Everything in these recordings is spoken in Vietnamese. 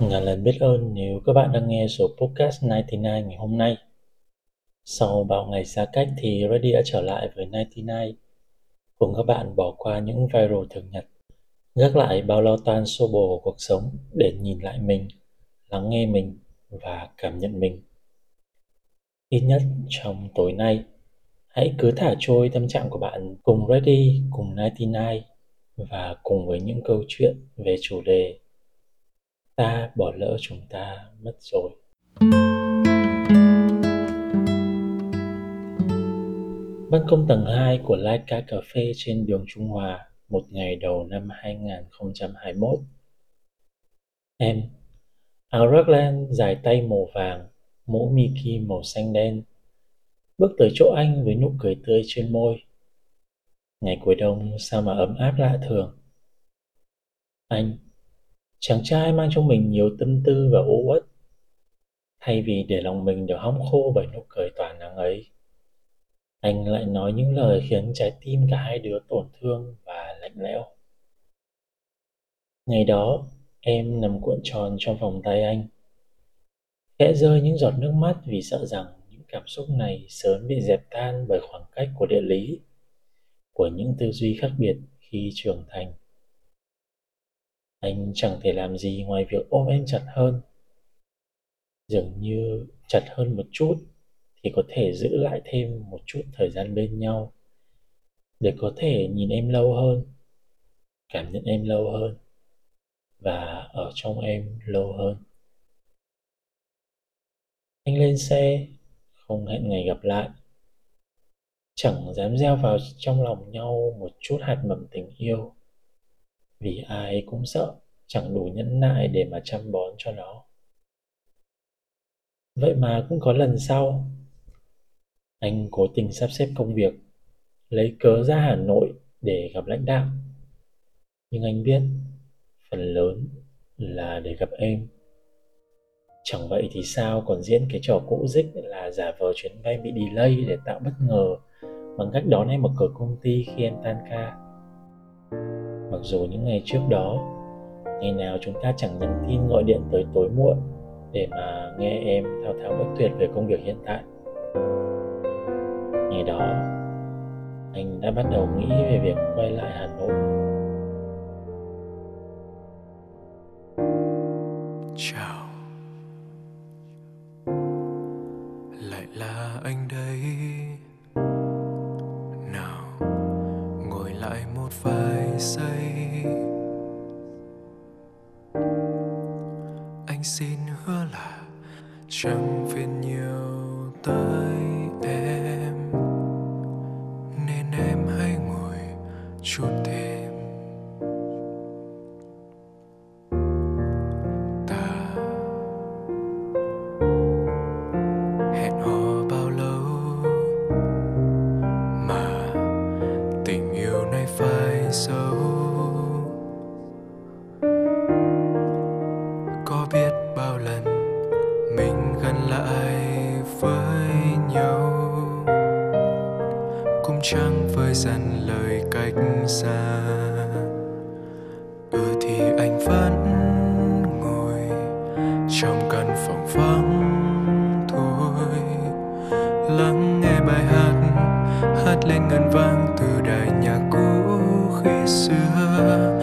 Ngàn lần biết ơn nếu các bạn đang nghe số podcast 99 ngày hôm nay. Sau bao ngày xa cách thì Reddy đã trở lại với 99, cùng các bạn bỏ qua những viral thường nhật, gác lại bao lo toan xô bồ của cuộc sống để nhìn lại mình, lắng nghe mình và cảm nhận mình. Ít nhất trong tối nay, hãy cứ thả trôi tâm trạng của bạn cùng Reddy, cùng 99 và cùng với những câu chuyện về chủ đề Ta bỏ lỡ chúng ta mất rồi. Ban công tầng 2 của Laika Cà Phê trên đường Trung Hòa, một ngày đầu năm 2021. Em, áo raglan dài tay màu vàng, mũ Mickey màu xanh đen, bước tới chỗ anh với nụ cười tươi trên môi. Ngày cuối đông sao mà ấm áp lạ thường. Anh, chàng trai mang trong mình nhiều tâm tư và u uất. Thay vì để lòng mình được hong khô bởi nụ cười tỏa nắng ấy, anh lại nói những lời khiến trái tim cả hai đứa tổn thương và lạnh lẽo. Ngày đó, em nằm cuộn tròn trong vòng tay anh, khẽ rơi những giọt nước mắt vì sợ rằng những cảm xúc này sớm bị dẹp tan bởi khoảng cách của địa lý, của những tư duy khác biệt khi trưởng thành. Anh chẳng thể làm gì ngoài việc ôm em chặt hơn. Dường như chặt hơn một chút thì có thể giữ lại thêm một chút thời gian bên nhau, để có thể nhìn em lâu hơn, cảm nhận em lâu hơn và ở trong em lâu hơn. Anh lên xe, không hẹn ngày gặp lại, chẳng dám gieo vào trong lòng nhau một chút hạt mầm tình yêu, vì ai cũng sợ chẳng đủ nhẫn nại để mà chăm bón cho nó. Vậy mà cũng có lần sau, anh cố tình sắp xếp công việc, lấy cớ ra Hà Nội để gặp lãnh đạo, nhưng anh biết phần lớn là để gặp em. Chẳng vậy thì sao còn diễn cái trò cũ dích là giả vờ chuyến bay bị delay để tạo bất ngờ bằng cách đón em ở cửa công ty khi em tan ca. Mặc dù những ngày trước đó, ngày nào chúng ta chẳng nhắn tin gọi điện tới tối muộn để mà nghe em thao thao bất tuyệt về công việc hiện tại. Ngày đó, anh đã bắt đầu nghĩ về việc quay lại Hà Nội. Chào, lại là anh đây. Nào, ngồi lại một vài giây. Anh xin hứa là chẳng phiền nhiều tới em, nên em hãy ngồi chút thêm. Ta hẹn hò bao lâu mà tình yêu này phải giấu? Có biết bao lần mình gần lại với nhau, cũng chẳng với dần lời cách xa. Thì anh vẫn ngồi trong căn phòng vắng thôi, lắng nghe bài hát hát lên ngân vang từ đài nhạc cũ khi xưa.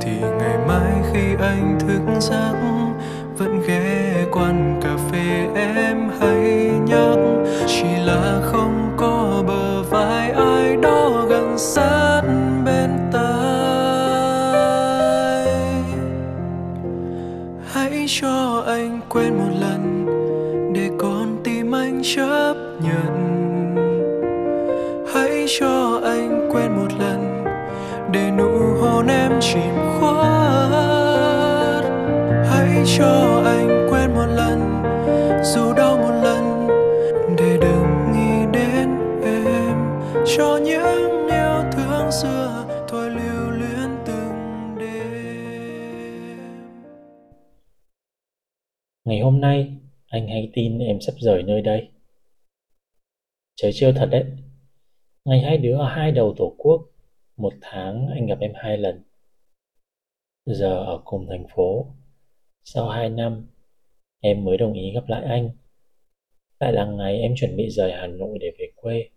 Thì ngày mai khi anh thức giấc vẫn ghé quán cà phê em hay nhắc, chỉ là không có bờ vai ai đó gần sát bên tai. Hãy cho anh quên một lần để con tim anh chấp nhận. Hãy cho anh quên một lần để nụ hôn em chìm khuất. Hãy cho anh quên một lần, dù đau một lần, để đừng nghĩ đến em. Cho những yêu thương xưa thôi lưu luyến từng đêm. Ngày hôm nay, anh hay tin em sắp rời nơi đây. Trời trêu thật đấy. Ngày hai đứa ở hai đầu Tổ quốc, một tháng anh gặp em 2 lần. Giờ ở cùng thành phố, Sau 2 năm, em mới đồng ý gặp lại anh. Lại là ngày em chuẩn bị rời Hà Nội để về quê.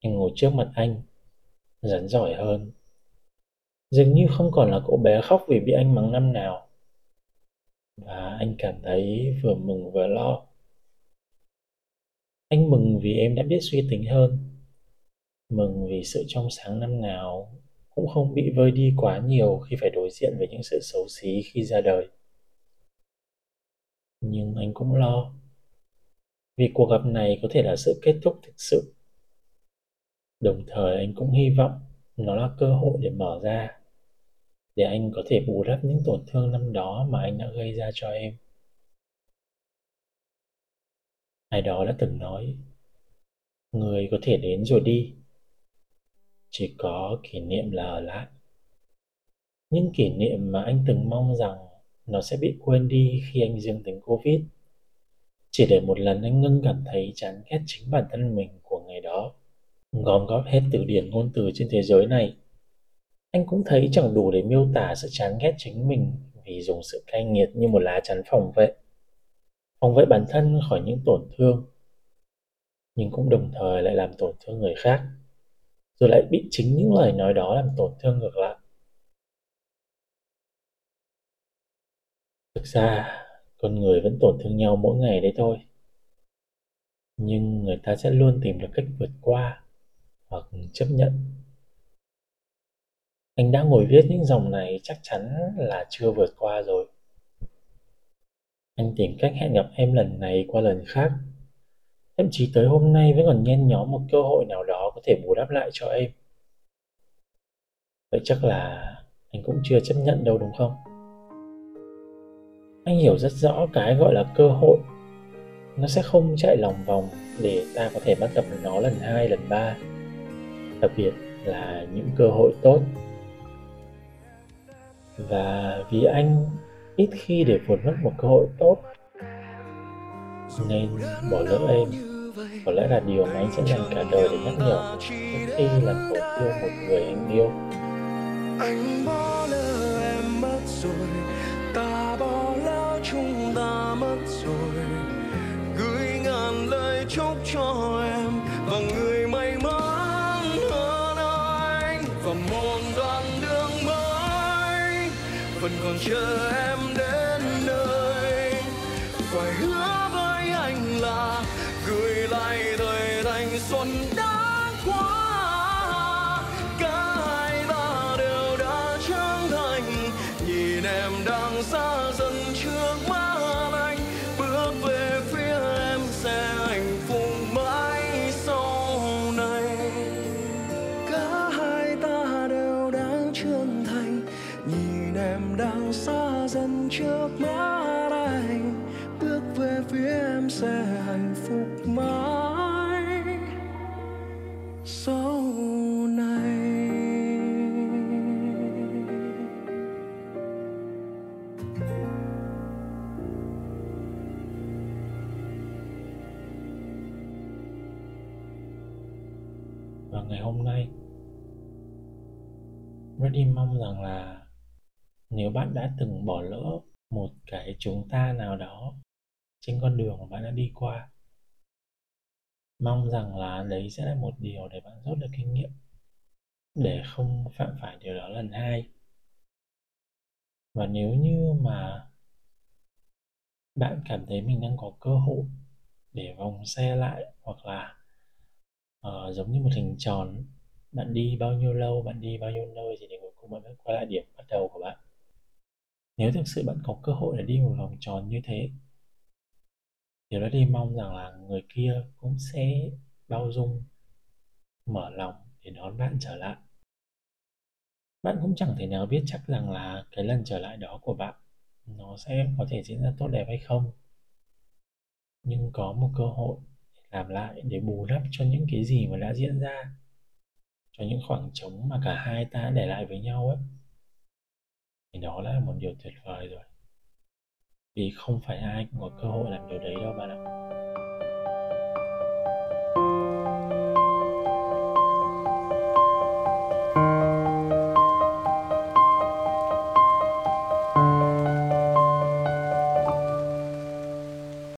Em ngồi trước mặt anh, rắn giỏi hơn. Dường như không còn là cậu bé khóc vì bị anh mắng năm nào. Và anh cảm thấy vừa mừng vừa lo. Anh mừng vì em đã biết suy tính hơn. Mừng vì sự trong sáng năm nào cũng không bị vơi đi quá nhiều khi phải đối diện với những sự xấu xí khi ra đời. Nhưng anh cũng lo. Vì cuộc gặp này có thể là sự kết thúc thực sự. Đồng thời anh cũng hy vọng nó là cơ hội để mở ra. Để anh có thể bù đắp những tổn thương năm đó mà anh đã gây ra cho em. Ai đó đã từng nói, người có thể đến rồi đi. Chỉ có kỷ niệm là ở lại. Những kỷ niệm mà anh từng mong rằng nó sẽ bị quên đi khi anh dương tính Covid. Chỉ để một lần anh ngưng cảm thấy chán ghét chính bản thân mình của ngày đó. Gom góp hết từ điển ngôn từ trên thế giới này, anh cũng thấy chẳng đủ để miêu tả sự chán ghét chính mình vì dùng sự cay nghiệt như một lá chắn phòng vệ bản thân khỏi những tổn thương, nhưng cũng đồng thời lại làm tổn thương người khác, rồi lại bị chính những lời nói đó làm tổn thương ngược lại. Thực ra, con người vẫn tổn thương nhau mỗi ngày đấy thôi. Nhưng người ta sẽ luôn tìm được cách vượt qua hoặc chấp nhận. Anh đã ngồi viết những dòng này chắc chắn là chưa vượt qua rồi. Anh tìm cách hẹn gặp em lần này qua lần khác. Thậm chí tới hôm nay vẫn còn nhen nhóm một cơ hội nào đó có thể bù đắp lại cho em. Vậy chắc là anh cũng chưa chấp nhận đâu đúng không? Anh hiểu rất rõ cái gọi là cơ hội. Nó sẽ không chạy lòng vòng để ta có thể bắt gặp nó lần 2, lần 3. Đặc biệt là những cơ hội tốt. Và vì anh ít khi để vụt mất một cơ hội tốt, nên bỏ lỡ em có lẽ là điều mà anh sẽ dành cả đời để nhắc nhở mình trước khi làm tổn thương một người anh yêu. Anh bỏ lỡ em mất rồi, ta bỏ lỡ chúng ta mất rồi. Gửi ngàn lời chúc cho em và người may mắn hơn anh và một đoạn đường mới vẫn còn chờ em đến nơi. Phải hứa với anh là gửi lại thời thanh xuân đã qua. Cả hai ta đều đã trưởng thành, nhìn em đang xa dần trước mắt. Trước mắt anh, bước về phía em sẽ hạnh phúc mãi sau này. Và ngày hôm nay, Reddy mong rằng là nếu bạn đã từng bỏ lỡ một cái chúng ta nào đó trên con đường mà bạn đã đi qua, mong rằng là đấy sẽ là một điều để bạn rút được kinh nghiệm, để không phạm phải điều đó lần hai. Và nếu như mà bạn cảm thấy mình đang có cơ hội để vòng xe lại, hoặc là giống như một hình tròn, bạn đi bao nhiêu lâu, bạn đi bao nhiêu nơi thì đến cuối cùng bạn vẫn quay lại điểm bắt đầu của bạn. Nếu thực sự bạn có cơ hội để đi một vòng tròn như thế, điều đó đi mong rằng là người kia cũng sẽ bao dung, mở lòng để đón bạn trở lại. Bạn cũng chẳng thể nào biết chắc rằng là cái lần trở lại đó của bạn nó sẽ có thể diễn ra tốt đẹp hay không. Nhưng có một cơ hội làm lại để bù đắp cho những cái gì mà đã diễn ra, cho những khoảng trống mà cả hai ta để lại với nhau ấy. Thì đó là một điều tuyệt vời rồi. Vì không phải ai cũng có cơ hội làm điều đấy đâu bạn ạ.